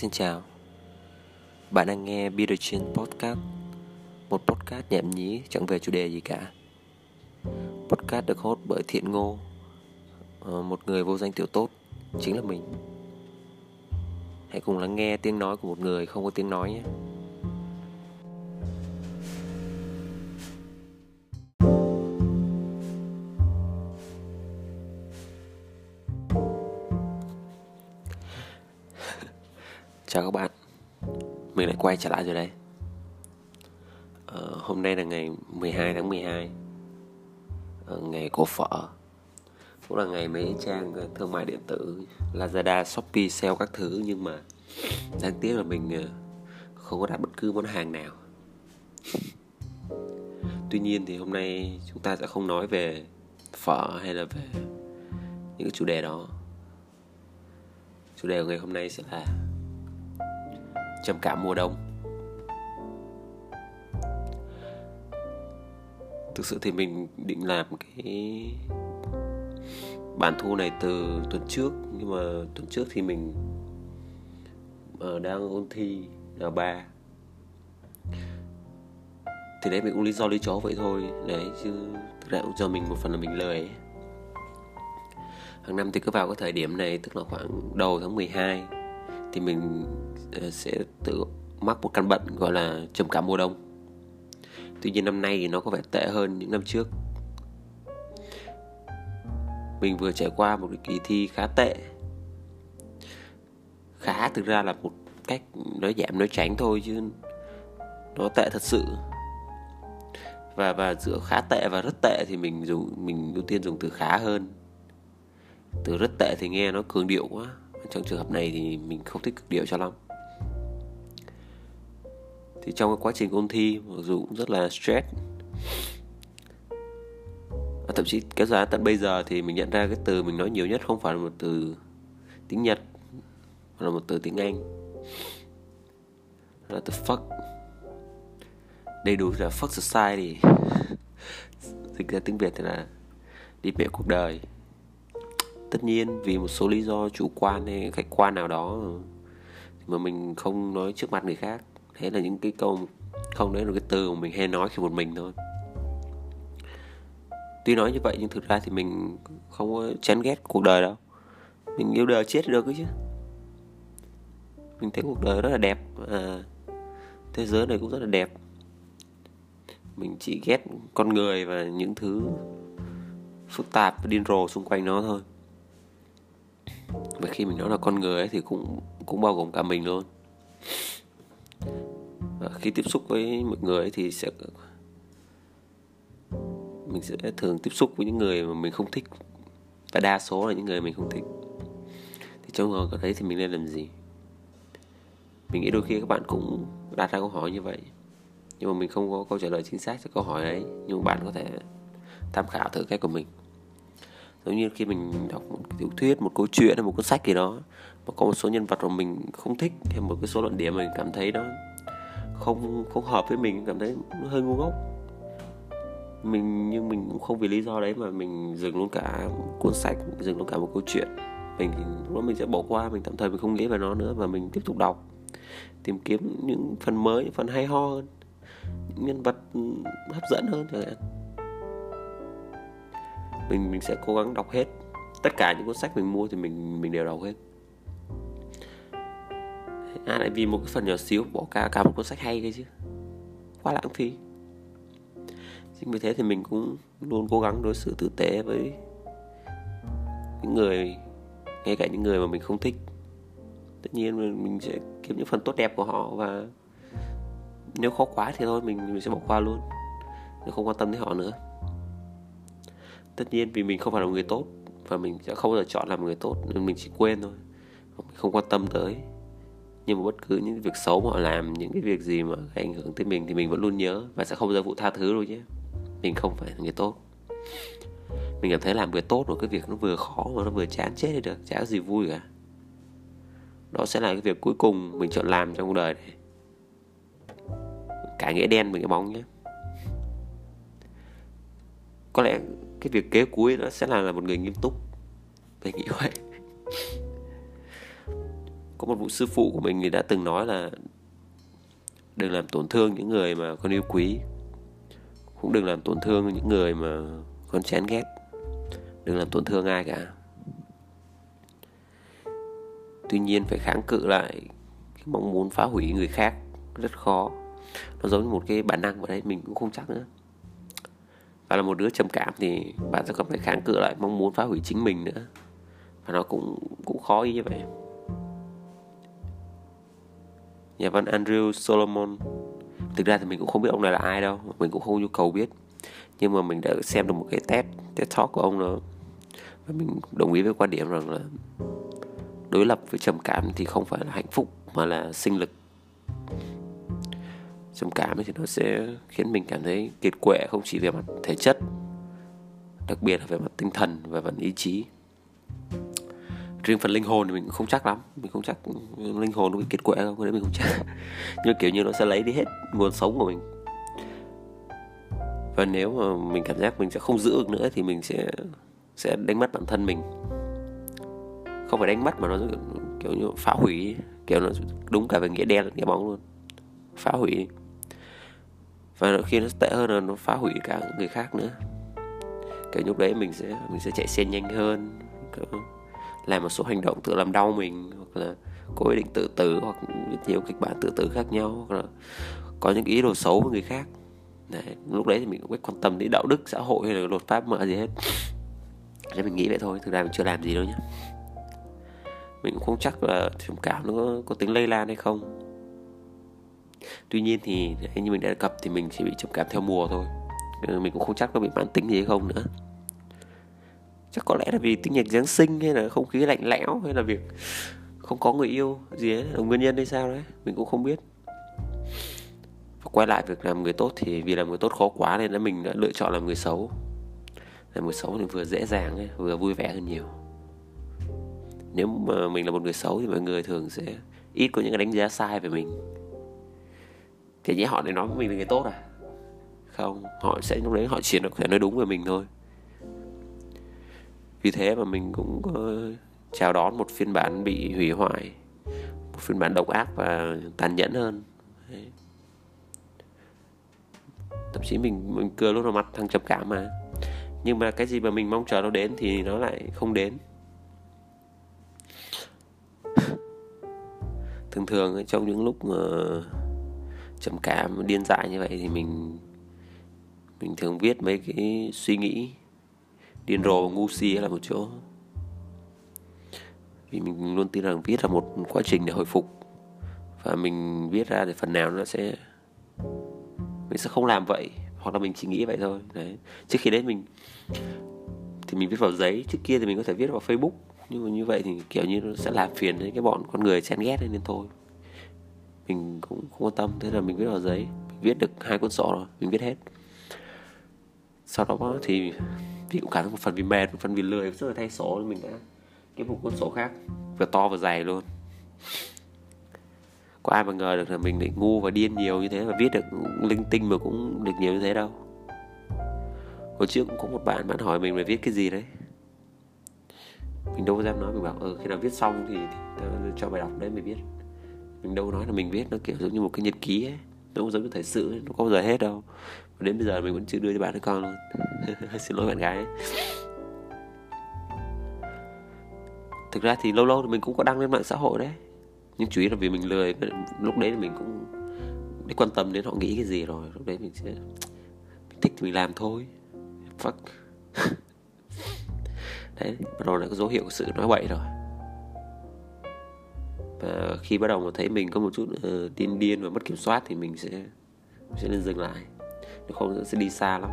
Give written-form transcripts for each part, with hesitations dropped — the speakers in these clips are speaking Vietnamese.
Xin chào, bạn đang nghe Be The Change Podcast, một podcast nhảm nhí chẳng về chủ đề gì cả. Podcast được host bởi Thiện Ngô, một người vô danh tiểu tốt, chính là mình. Hãy cùng lắng nghe tiếng nói của một người không có tiếng nói nhé. Chào các bạn, mình lại quay trở lại rồi đây. Hôm nay là ngày 12 tháng 12, ngày của phở, cũng là ngày mấy trang thương mại điện tử Lazada, Shopee sale các thứ, nhưng mà đáng tiếc là mình không có đặt bất cứ món hàng nào. Tuy nhiên thì hôm nay chúng ta sẽ không nói về phở hay là về những cái chủ đề đó. Chủ đề của ngày hôm nay sẽ là trầm cảm mùa đông. Thực sự thì mình định làm cái bản thu này từ tuần trước, nhưng mà tuần trước thì mình đang ôn thi N3, thì đấy mình cũng lý do vậy thôi đấy, chứ thực ra cũng do mình, một phần là mình lười. Hàng năm thì cứ vào cái thời điểm này, tức là khoảng đầu tháng 12, thì mình sẽ tự mắc một căn bệnh gọi là trầm cảm mùa đông. Tuy nhiên năm nay thì nó có vẻ tệ hơn những năm trước. Mình vừa trải qua một cái kỳ thi khá tệ. Khá thực ra là một cách nói giảm nói tránh thôi, chứ nó tệ thật sự. Và giữa khá tệ và rất tệ thì mình ưu tiên dùng từ khá hơn. Từ rất tệ thì nghe nó cường điệu quá. Trong trường hợp này thì mình không thích cực điệu cho lắm. Thì trong cái quá trình ôn thi, mặc dù cũng rất là stress, thậm chí kéo dài tận bây giờ, thì mình nhận ra cái từ mình nói nhiều nhất không phải là một từ tiếng Nhật, mà là một từ tiếng Anh, là từ fuck. Đầy đủ là fuck society. Dịch ra tiếng Việt thì là đi mẹ cuộc đời. Tất nhiên vì một số lý do chủ quan hay khách quan nào đó mà mình không nói trước mặt người khác. Thế là những cái câu không, đấy là cái từ mà mình hay nói khi một mình thôi. Tuy nói như vậy nhưng thực ra thì mình không có chán ghét cuộc đời đâu. Mình yêu đời chết được chứ. Mình thấy cuộc đời rất là đẹp, thế giới này cũng rất là đẹp. Mình chỉ ghét con người và những thứ phức tạp và điên rồ xung quanh nó thôi. Và khi mình nói là con người ấy, thì cũng bao gồm cả mình luôn. Và khi tiếp xúc với một người ấy, thì mình sẽ thường tiếp xúc với những người mà mình không thích, và đa số là những người mình không thích. Thì trong trường hợp đấy thì mình nên làm gì? Mình nghĩ đôi khi các bạn cũng đặt ra câu hỏi như vậy, nhưng mà mình không có câu trả lời chính xác cho câu hỏi đấy. Nhưng bạn có thể tham khảo thử cách của mình. Giống như khi mình đọc một tiểu thuyết, một câu chuyện hay một cuốn sách gì đó, mà có một số nhân vật mà mình không thích, hay một cái số luận điểm mình cảm thấy nó không hợp với mình, cảm thấy nó hơi ngu ngốc, nhưng mình cũng không vì lý do đấy mà mình dừng luôn cả cuốn sách, dừng luôn cả một câu chuyện. Mình thì lúc đó mình sẽ bỏ qua, mình tạm thời mình không nghĩ về nó nữa, và mình tiếp tục đọc, tìm kiếm những phần mới, những phần hay ho hơn, những nhân vật hấp dẫn hơn. Mình sẽ cố gắng đọc hết tất cả những cuốn sách mình mua, thì mình đều đọc hết. Lại vì một cái phần nhỏ xíu bỏ cả một cuốn sách hay cái chứ, quá lãng phí. Chính vì thế thì mình cũng luôn cố gắng đối xử tử tế với những người, ngay cả những người mà mình không thích. Tất nhiên mình sẽ kiếm những phần tốt đẹp của họ, và nếu khó quá thì thôi mình sẽ bỏ qua luôn, mình không quan tâm đến họ nữa. Tất nhiên vì mình không phải là một người tốt, và mình sẽ không bao giờ chọn làm người tốt, nên mình chỉ quên thôi, mình không quan tâm tới. Nhưng mà bất cứ những việc xấu mà họ làm, những cái việc gì mà ảnh hưởng tới mình, thì mình vẫn luôn nhớ và sẽ không bao giờ vụ tha thứ đâu nhé. Mình không phải là người tốt. Mình cảm thấy làm người tốt là cái việc nó vừa khó mà nó vừa chán chết đi được, chả có gì vui cả. Đó sẽ là cái việc cuối cùng mình chọn làm trong cuộc đời này. Cả nghĩa đen mình cái bóng nhé. Có lẽ cái việc kế cuối nó sẽ là một người nghiêm túc. Mình nghĩ vậy. Có một vị sư phụ của mình đã từng nói là đừng làm tổn thương những người mà con yêu quý, cũng đừng làm tổn thương những người mà con chán ghét. Đừng làm tổn thương ai cả. Tuy nhiên phải kháng cự lại cái mong muốn phá hủy người khác rất khó. Nó giống như một cái bản năng, ở đây mình cũng không chắc nữa. Và là một đứa trầm cảm thì bạn sẽ còn phải kháng cự lại mong muốn phá hủy chính mình nữa. Và nó cũng khó như vậy. Nhà văn Andrew Solomon. Thực ra thì mình cũng không biết ông này là ai đâu, mình cũng không nhu cầu biết. Nhưng mà mình đã xem được một cái TED Talk của ông đó. Và mình đồng ý với quan điểm rằng là đối lập với trầm cảm thì không phải là hạnh phúc mà là sinh lực. Trầm cảm thì nó sẽ khiến mình cảm thấy kiệt quệ, không chỉ về mặt thể chất, đặc biệt là về mặt tinh thần và mặt ý chí. Riêng phần linh hồn thì mình cũng không chắc lắm. Mình không chắc linh hồn nó bị kiệt quệ không, cái đấy mình không chắc. Nhưng kiểu như nó sẽ lấy đi hết nguồn sống của mình. Và nếu mà mình cảm giác mình sẽ không giữ được nữa thì mình sẽ đánh mất bản thân mình. Không phải đánh mất mà nó kiểu như phá hủy, kiểu nó đúng cả về nghĩa đen nghĩa bóng luôn. Phá hủy. Và khi nó tệ hơn là nó phá hủy cả người khác nữa. Kiểu lúc đấy mình sẽ chạy xe nhanh hơn, làm một số hành động tự làm đau mình, hoặc là có ý định tự tử, hoặc nhiều kịch bản tự tử khác nhau, hoặc là có những ý đồ xấu với người khác. Đấy, lúc đấy thì mình cũng quan tâm đến đạo đức xã hội hay là luật pháp mợ gì hết. Thế mình nghĩ vậy thôi, thực ra mình chưa làm gì đâu nhé. Mình cũng không chắc là trầm cảm nó có tính lây lan hay không. Tuy nhiên thì như mình đã đề cập thì mình chỉ bị trầm cảm theo mùa thôi. Mình cũng không chắc có bị mãn tính gì hay không nữa. Chắc có lẽ là vì tiếng nhạc Giáng sinh hay là không khí lạnh lẽo hay là việc không có người yêu gì ấy là nguyên nhân hay sao đấy, mình cũng không biết. Và quay lại việc làm người tốt thì vì làm người tốt khó quá nên mình đã lựa chọn làm người xấu. Làm người xấu thì vừa dễ dàng ấy, vừa vui vẻ hơn nhiều. Nếu mà mình là một người xấu thì mọi người thường sẽ ít có những cái đánh giá sai về mình. Thì nhẽ họ lại nói với mình là người tốt à? Không, họ sẽ lúc đấy họ chỉ nói đúng về mình thôi. Vì thế mà mình cũng chào đón một phiên bản bị hủy hoại, một phiên bản độc ác và tàn nhẫn hơn. Đấy. Thậm chí mình cười luôn vào mặt thằng trầm cảm mà. Nhưng mà cái gì mà mình mong chờ nó đến thì nó lại không đến. Thường trong những lúc mà trầm cảm điên dại như vậy thì mình thường viết mấy cái suy nghĩ điên rồ ngu si là một chỗ. Vì mình luôn tin rằng viết là một quá trình để hồi phục. Và mình viết ra thì phần nào nó sẽ, mình sẽ không làm vậy, hoặc là mình chỉ nghĩ vậy thôi. Đấy. Trước khi đấy mình viết vào giấy, trước kia thì mình có thể viết vào Facebook. Nhưng mà như vậy thì kiểu như nó sẽ làm phiền đến cái bọn con người chán ghét nên thôi mình cũng không quan tâm. Thế là mình viết vào giấy, mình viết được 2 cuốn sổ rồi, mình viết hết. Sau đó thì mình cũng cảm thấy một phần vì mệt, một phần vì lười, rất là thay sổ nên mình đã kiếm một cuốn sổ khác, vừa to vừa dày luôn. Có ai mà ngờ được là mình lại ngu và điên nhiều như thế, và viết được linh tinh mà cũng được nhiều như thế đâu. Hồi trước cũng có một bạn hỏi mình là viết cái gì đấy. Mình đâu có dám nói, mình bảo khi nào viết xong thì cho bài đọc đấy mình viết. Mình đâu nói là mình viết, nó kiểu giống như một cái nhật ký ấy. Nó không giống như thời sự ấy, nó có bao giờ hết đâu. Và đến bây giờ mình vẫn chưa đưa cho bạn con luôn. Xin lỗi bạn gái ấy. Thực ra thì lâu lâu thì mình cũng có đăng lên mạng xã hội đấy. Nhưng chủ yếu là vì mình lười. Lúc đấy thì mình cũng để quan tâm đến họ nghĩ cái gì rồi. Lúc đấy mình sẽ thích thì mình làm thôi. Fuck. Đấy, bắt đầu lại có dấu hiệu của sự nói bậy rồi. Và khi bắt đầu mà thấy mình có một chút điên và mất kiểm soát thì mình sẽ nên dừng lại. Nếu không sẽ đi xa lắm.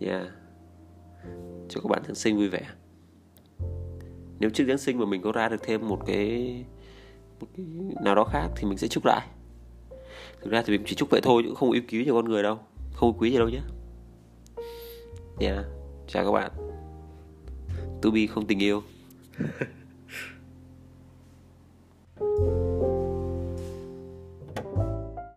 Yeah. Chúc các bạn Giáng sinh vui vẻ. Nếu trước Giáng sinh mà mình có ra được thêm một cái nào đó khác thì mình sẽ chúc lại. Thực ra thì mình chỉ chúc vậy thôi, chứ không yêu quý cho con người đâu. Không yêu quý gì đâu nhé. Yeah. Chào các bạn. Tu Bi không tình yêu.